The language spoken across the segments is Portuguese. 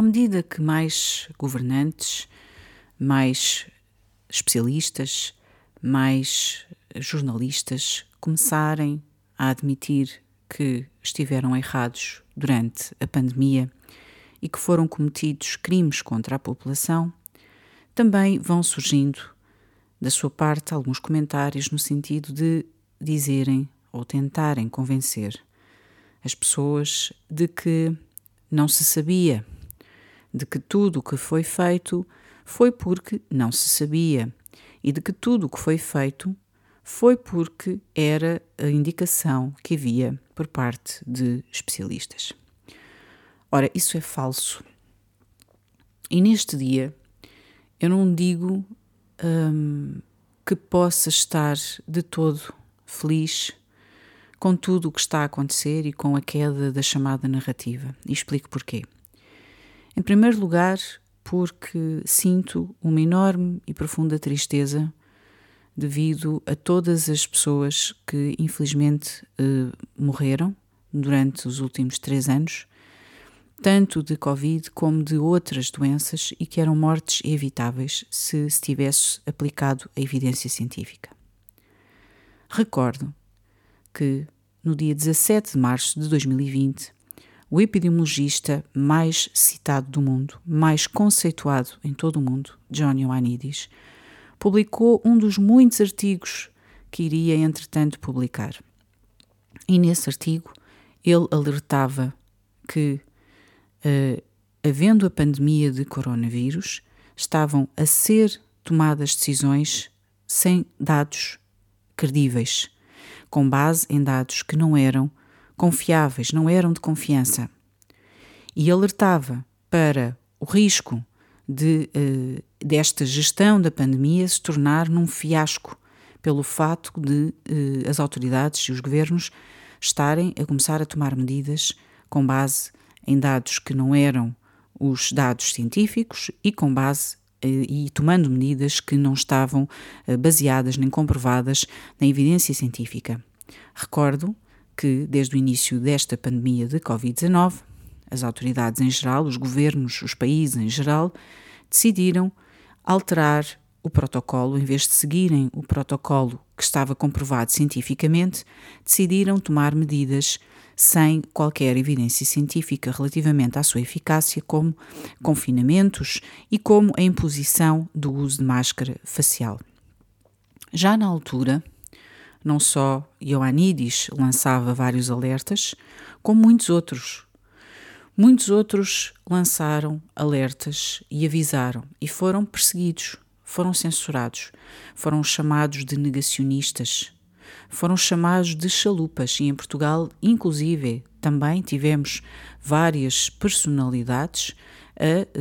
À medida que mais governantes, mais especialistas, mais jornalistas começarem a admitir que estiveram errados durante a pandemia e que foram cometidos crimes contra a população, também vão surgindo da sua parte alguns comentários no sentido de dizerem ou tentarem convencer as pessoas de que não se sabia, de que tudo o que foi feito foi porque não se sabia e de que tudo o que foi feito foi porque era a indicação que havia por parte de especialistas. Ora, isso é falso. E neste dia eu não digo que possa estar de todo feliz com tudo o que está a acontecer e com a queda da chamada narrativa. E explico porquê. Em primeiro lugar, porque sinto uma enorme e profunda tristeza devido a todas as pessoas que infelizmente morreram durante os últimos 3 anos, tanto de Covid como de outras doenças e que eram mortes evitáveis se se tivesse aplicado a evidência científica. Recordo que no dia 17 de março de 2020, o epidemiologista mais citado do mundo, mais conceituado em todo o mundo, John Ioannidis, publicou um dos muitos artigos que iria, entretanto, publicar. E nesse artigo ele alertava que, havendo a pandemia de coronavírus, estavam a ser tomadas decisões sem dados credíveis, com base em dados que não eram confiáveis, não eram de confiança. E alertava para o risco desta gestão da pandemia se tornar num fiasco pelo fato de as autoridades e os governos estarem a começar a tomar medidas com base em dados que não eram os dados científicos e com base e tomando medidas que não estavam baseadas nem comprovadas na evidência científica. Recordo que desde o início desta pandemia de Covid-19, as autoridades em geral, os governos, os países em geral, decidiram alterar o protocolo. Em vez de seguirem o protocolo que estava comprovado cientificamente, decidiram tomar medidas sem qualquer evidência científica relativamente à sua eficácia, como confinamentos e como a imposição do uso de máscara facial. Já na altura, não só Ioannidis lançava vários alertas, como muitos outros. Muitos outros lançaram alertas e avisaram e foram perseguidos, foram censurados, foram chamados de negacionistas, foram chamados de chalupas e em Portugal, inclusive, também tivemos várias personalidades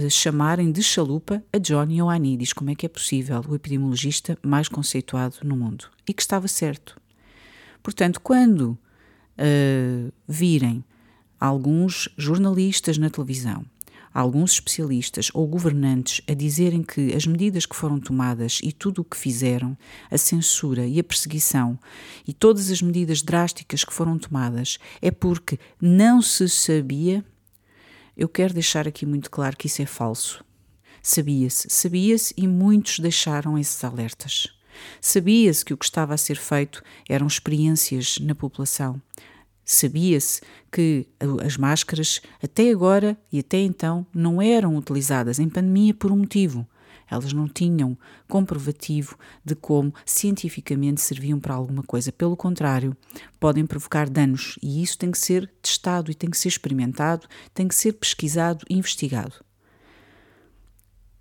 a chamarem de chalupa a John Ioannidis. Como é que é possível? O epidemiologista mais conceituado no mundo. E que estava certo. Portanto, quando virem alguns jornalistas na televisão, alguns especialistas ou governantes a dizerem que as medidas que foram tomadas e tudo o que fizeram, a censura e a perseguição e todas as medidas drásticas que foram tomadas é porque não se sabia, eu quero deixar aqui muito claro que isso é falso. Sabia-se e muitos deixaram esses alertas. Sabia-se que o que estava a ser feito eram experiências na população. Sabia-se que as máscaras até agora e até então não eram utilizadas em pandemia por um motivo. Elas não tinham comprovativo de como cientificamente serviam para alguma coisa. Pelo contrário, podem provocar danos e isso tem que ser testado e tem que ser experimentado, tem que ser pesquisado e investigado.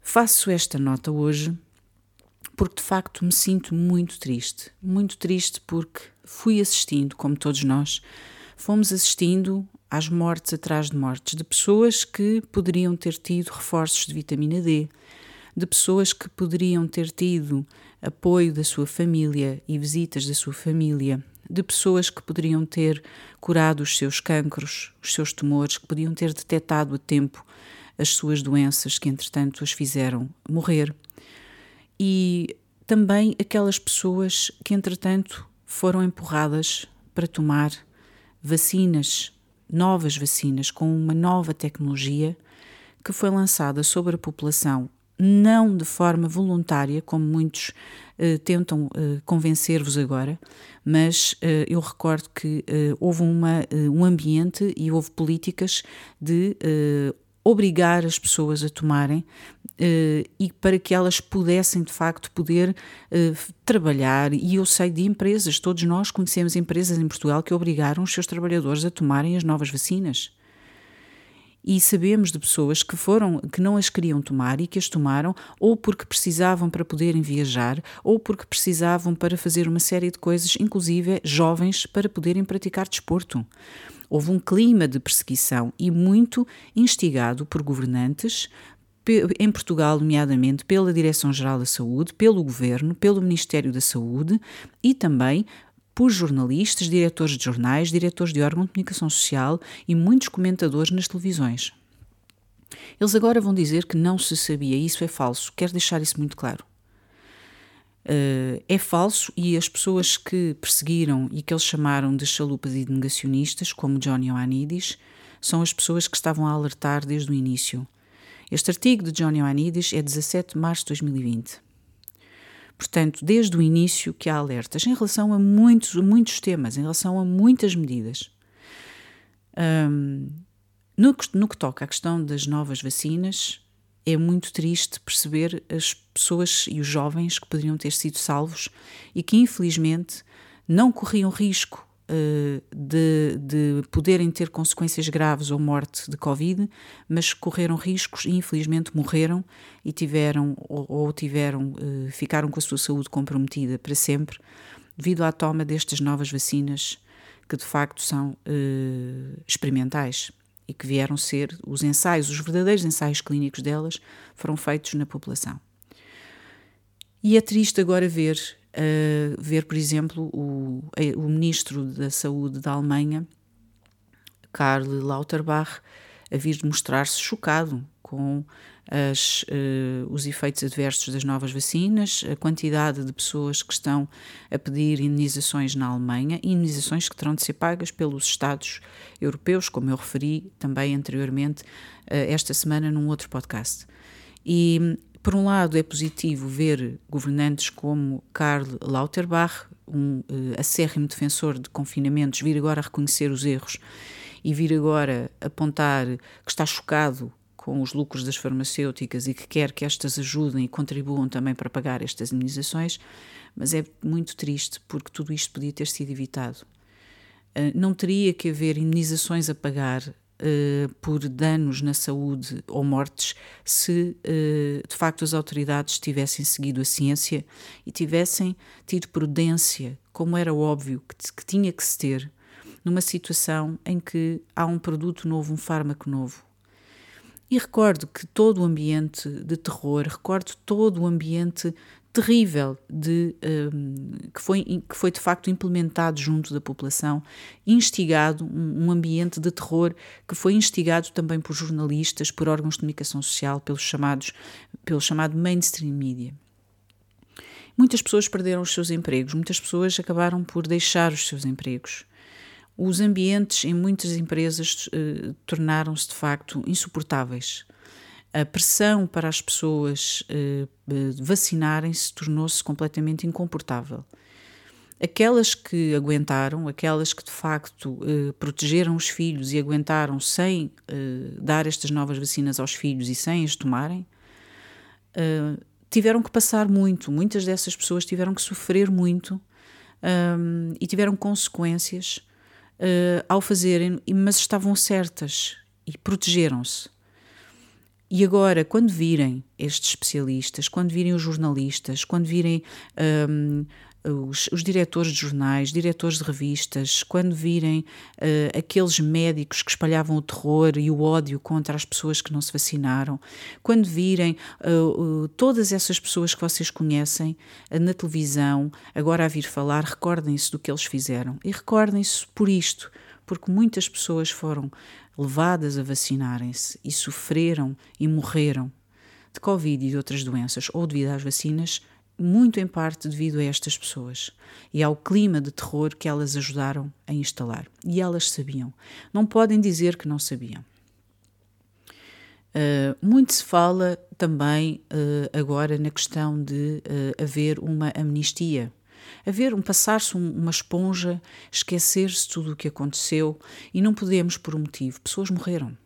Faço esta nota hoje porque de facto me sinto muito triste porque fui assistindo, como todos nós, fomos assistindo às mortes atrás de mortes, de pessoas que poderiam ter tido reforços de vitamina D, de pessoas que poderiam ter tido apoio da sua família e visitas da sua família, de pessoas que poderiam ter curado os seus cancros, os seus tumores, que podiam ter detectado a tempo as suas doenças que, entretanto, as fizeram morrer. E também aquelas pessoas que, entretanto, foram empurradas para tomar vacinas, novas vacinas, com uma nova tecnologia que foi lançada sobre a população, não de forma voluntária, como muitos tentam convencer-vos agora, mas eu recordo que houve um ambiente e houve políticas de obrigar as pessoas a tomarem e para que elas pudessem, de facto, poder trabalhar. E eu sei de empresas, todos nós conhecemos empresas em Portugal que obrigaram os seus trabalhadores a tomarem as novas vacinas. E sabemos de pessoas que não as queriam tomar e que as tomaram ou porque precisavam para poderem viajar ou porque precisavam para fazer uma série de coisas, inclusive jovens, para poderem praticar desporto. Houve um clima de perseguição e muito instigado por governantes, em Portugal, nomeadamente pela Direção-Geral da Saúde, pelo Governo, pelo Ministério da Saúde e também por jornalistas, diretores de jornais, diretores de órgãos de comunicação social e muitos comentadores nas televisões. Eles agora vão dizer que não se sabia, isso é falso, quero deixar isso muito claro. É falso e as pessoas que perseguiram e que eles chamaram de chalupas e de negacionistas, como John Ioannidis, são as pessoas que estavam a alertar desde o início. Este artigo de John Ioannidis é 17 de março de 2020. Portanto, desde o início que há alertas em relação a muitos temas, em relação a muitas medidas. No que toca à questão das novas vacinas, é muito triste perceber as pessoas e os jovens que poderiam ter sido salvos e que, infelizmente, não corriam risco de poderem ter consequências graves ou morte de Covid, mas correram riscos e infelizmente morreram e ficaram com a sua saúde comprometida para sempre devido à toma destas novas vacinas que de facto são experimentais e que vieram ser os verdadeiros ensaios clínicos delas foram feitos na população. E é triste agora ver, por exemplo, o ministro da Saúde da Alemanha, Karl Lauterbach, a vir mostrar-se chocado com os efeitos adversos das novas vacinas, a quantidade de pessoas que estão a pedir indenizações na Alemanha, indenizações que terão de ser pagas pelos Estados europeus, como eu referi também anteriormente esta semana num outro podcast. E, por um lado, é positivo ver governantes como Karl Lauterbach, um acérrimo defensor de confinamentos, vir agora a reconhecer os erros e vir agora apontar que está chocado com os lucros das farmacêuticas e que quer que estas ajudem e contribuam também para pagar estas indenizações, mas é muito triste porque tudo isto podia ter sido evitado. Não teria que haver indenizações a pagar por danos na saúde ou mortes se de facto as autoridades tivessem seguido a ciência e tivessem tido prudência, como era óbvio que tinha que se ter numa situação em que há um produto novo, um fármaco novo. E recordo que todo o ambiente de terror, recordo todo o ambiente terrível que foi de facto implementado junto da população, instigado, um ambiente de terror que foi instigado também por jornalistas, por órgãos de comunicação social, pelo chamado mainstream media. Muitas pessoas perderam os seus empregos, muitas pessoas acabaram por deixar os seus empregos. Os ambientes em muitas empresas tornaram-se de facto insuportáveis. A pressão para as pessoas vacinarem-se tornou-se completamente incomportável. Aquelas que aguentaram, aquelas que de facto protegeram os filhos e aguentaram sem dar estas novas vacinas aos filhos e sem as tomarem, tiveram que passar muito. Muitas dessas pessoas tiveram que sofrer muito e tiveram consequências ao fazerem, mas estavam certas e protegeram-se. E agora, quando virem estes especialistas, quando virem os jornalistas, quando virem os diretores de jornais, diretores de revistas, quando virem aqueles médicos que espalhavam o terror e o ódio contra as pessoas que não se vacinaram, quando virem todas essas pessoas que vocês conhecem na televisão, agora a vir falar, recordem-se do que eles fizeram. E recordem-se por isto, porque muitas pessoas foram levadas a vacinarem-se e sofreram e morreram de Covid e de outras doenças ou devido às vacinas, muito em parte devido a estas pessoas e ao clima de terror que elas ajudaram a instalar. E elas sabiam. Não podem dizer que não sabiam. Muito se fala também agora na questão de haver uma amnistia, haver um passar-se uma esponja, esquecer-se tudo o que aconteceu, e não podemos por um motivo. Pessoas morreram.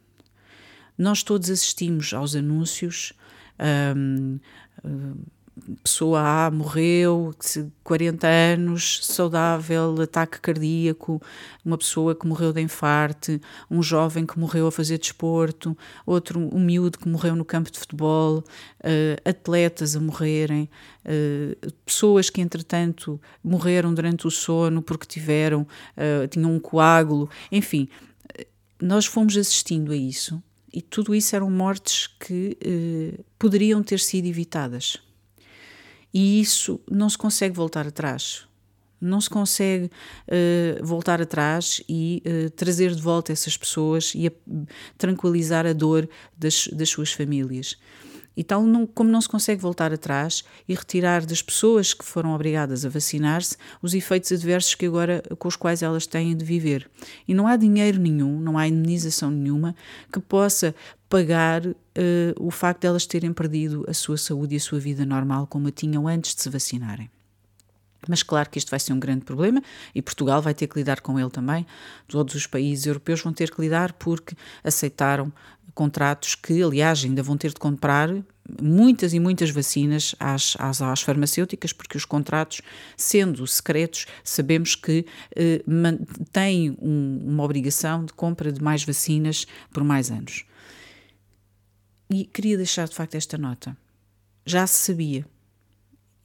Nós todos assistimos aos anúncios, pessoa A morreu, 40 anos, saudável, ataque cardíaco, uma pessoa que morreu de enfarte, um jovem que morreu a fazer desporto, outro, um miúdo que morreu no campo de futebol, atletas a morrerem, pessoas que entretanto morreram durante o sono porque tinham um coágulo, enfim, nós fomos assistindo a isso, e tudo isso eram mortes que poderiam ter sido evitadas. E isso não se consegue voltar atrás, não se consegue voltar atrás e trazer de volta essas pessoas e tranquilizar a dor das suas famílias. E tal como não se consegue voltar atrás e retirar das pessoas que foram obrigadas a vacinar-se os efeitos adversos que agora, com os quais elas têm de viver. E não há dinheiro nenhum, não há indenização nenhuma que possa pagar o facto de elas terem perdido a sua saúde e a sua vida normal como a tinham antes de se vacinarem. Mas claro que isto vai ser um grande problema e Portugal vai ter que lidar com ele também. Todos os países europeus vão ter que lidar porque aceitaram contratos que, aliás, ainda vão ter de comprar muitas e muitas vacinas às farmacêuticas, porque os contratos, sendo secretos, sabemos que têm uma obrigação de compra de mais vacinas por mais anos. E queria deixar, de facto, esta nota. Já se sabia,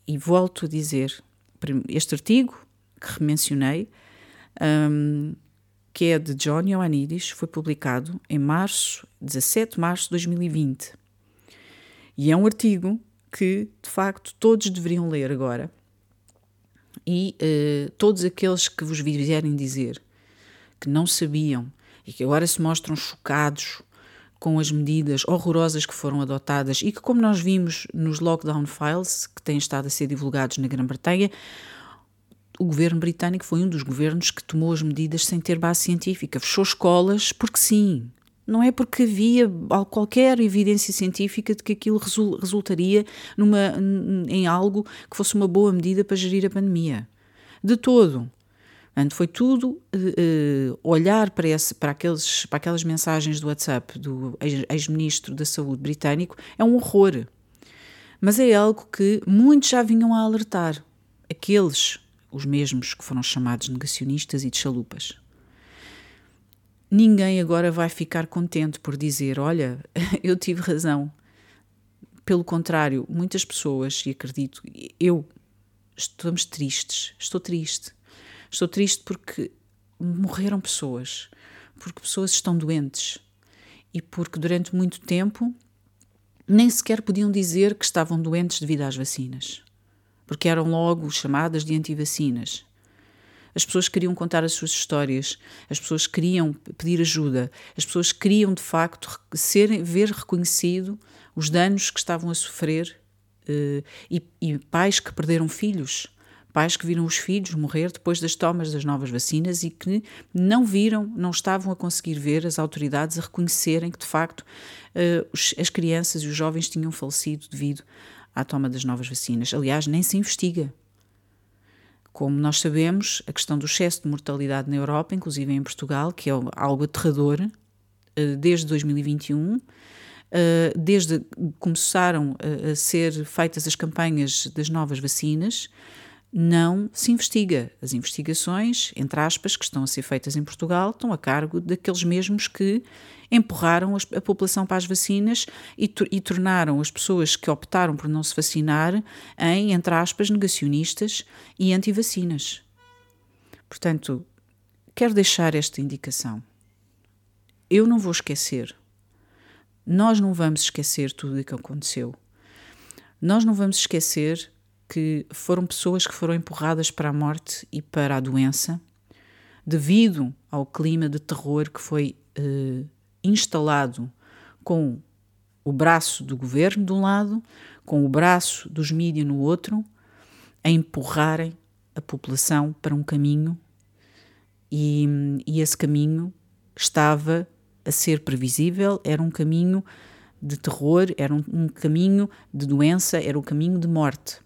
e volto a dizer, este artigo que remencionei, que é de John Ioannidis, foi publicado em 17 de março de 2020. E é um artigo que, de facto, todos deveriam ler agora. E todos aqueles que vos vierem dizer que não sabiam e que agora se mostram chocados com as medidas horrorosas que foram adotadas e que, como nós vimos nos Lockdown Files, que têm estado a ser divulgados na Grã-Bretanha, o governo britânico foi um dos governos que tomou as medidas sem ter base científica, fechou escolas porque sim, não é porque havia qualquer evidência científica de que aquilo resultaria em algo que fosse uma boa medida para gerir a pandemia. De todo. Foi tudo olhar para aquelas mensagens do WhatsApp do ex-ministro da Saúde britânico, é um horror. Mas é algo que muitos já vinham a alertar. Os mesmos que foram chamados negacionistas e de chalupas. Ninguém agora vai ficar contente por dizer, olha, eu tive razão. Pelo contrário, muitas pessoas, e acredito, estamos tristes, estou triste. Estou triste porque morreram pessoas, porque pessoas estão doentes e porque durante muito tempo nem sequer podiam dizer que estavam doentes devido às vacinas. Porque eram logo chamadas de antivacinas. As pessoas queriam contar as suas histórias, as pessoas queriam pedir ajuda, as pessoas queriam, de facto, ver reconhecido os danos que estavam a sofrer e pais que perderam filhos, pais que viram os filhos morrer depois das tomas das novas vacinas e que não estavam a conseguir ver as autoridades a reconhecerem que, de facto, as crianças e os jovens tinham falecido devido à toma das novas vacinas. Aliás, nem se investiga. Como nós sabemos, a questão do excesso de mortalidade na Europa, inclusive em Portugal, que é algo aterrador, desde 2021, desde que começaram a ser feitas as campanhas das novas vacinas, não se investiga. As investigações, entre aspas, que estão a ser feitas em Portugal, estão a cargo daqueles mesmos que empurraram a população para as vacinas e tornaram as pessoas que optaram por não se vacinar em, entre aspas, negacionistas e antivacinas. Portanto, quero deixar esta indicação. Eu não vou esquecer. Nós não vamos esquecer tudo o que aconteceu. Nós não vamos esquecer que foram pessoas que foram empurradas para a morte e para a doença devido ao clima de terror que foi instalado com o braço do governo de um lado, com o braço dos mídia no outro, a empurrarem a população para um caminho e esse caminho estava a ser previsível, era um caminho de terror, era um caminho de doença, era um caminho de morte.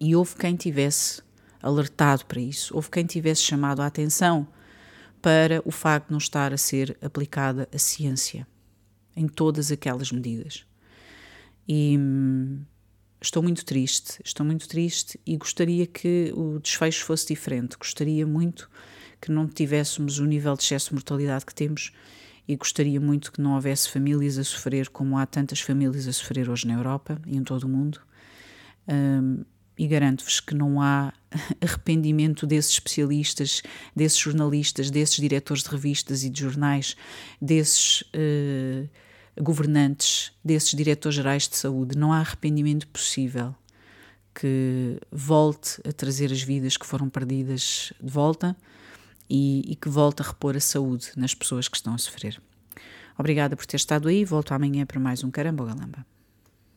E houve quem tivesse alertado para isso, houve quem tivesse chamado a atenção para o facto de não estar a ser aplicada a ciência em todas aquelas medidas. E estou muito triste e gostaria que o desfecho fosse diferente, gostaria muito que não tivéssemos o nível de excesso de mortalidade que temos e gostaria muito que não houvesse famílias a sofrer como há tantas famílias a sofrer hoje na Europa e em todo o mundo. E garanto-vos que não há arrependimento desses especialistas, desses jornalistas, desses diretores de revistas e de jornais, desses governantes, desses diretores gerais de saúde. Não há arrependimento possível que volte a trazer as vidas que foram perdidas de volta e que volte a repor a saúde nas pessoas que estão a sofrer. Obrigada por ter estado aí. Volto amanhã para mais um Caramba, ó Galamba.